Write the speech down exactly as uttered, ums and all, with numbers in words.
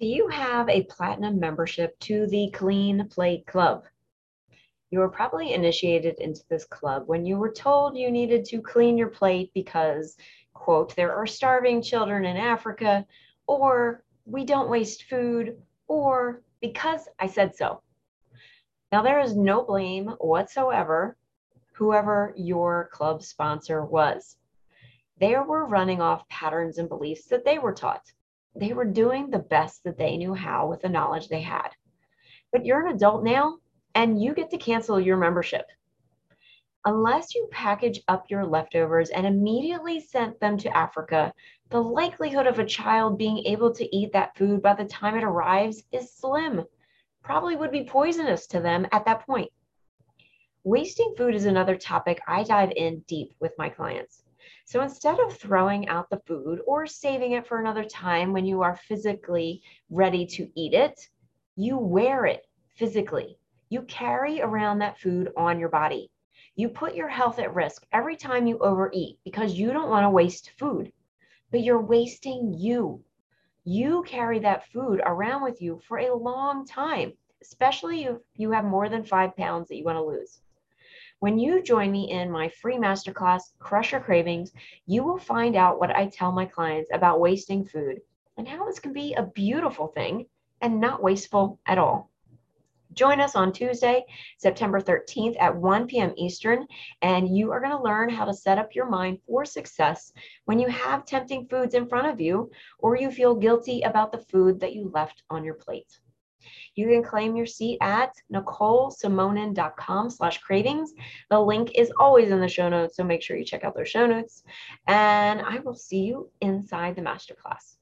Do you have a platinum membership to the Clean Plate Club? You were probably initiated into this club when you were told you needed to clean your plate because, quote, there are starving children in Africa, or we don't waste food, or because I said so. Now, there is no blame whatsoever, whoever your club sponsor was. They were running off patterns and beliefs that they were taught. They were doing the best that they knew how with the knowledge they had. But you're an adult now, and you get to cancel your membership. Unless you package up your leftovers and immediately send them to Africa, the likelihood of a child being able to eat that food by the time it arrives is slim. Probably would be poisonous to them at that point. Wasting food is another topic I dive in deep with my clients. So instead of throwing out the food or saving it for another time when you are physically ready to eat it, you wear it physically. You carry around that food on your body. You put your health at risk every time you overeat because you don't want to waste food, but you're wasting you. You carry that food around with you for a long time, especially if you have more than five pounds that you want to lose. When you join me in my free masterclass, Crush Your Cravings, you will find out what I tell my clients about wasting food and how this can be a beautiful thing and not wasteful at all. Join us on Tuesday, September thirteenth at one p m Eastern, and you are going to learn how to set up your mind for success when you have tempting foods in front of you or you feel guilty about the food that you left on your plate. You can claim your seat at nicole simonen dot com slash cravings. The link is always in the show notes, so make sure you check out those show notes. And I will see you inside the masterclass.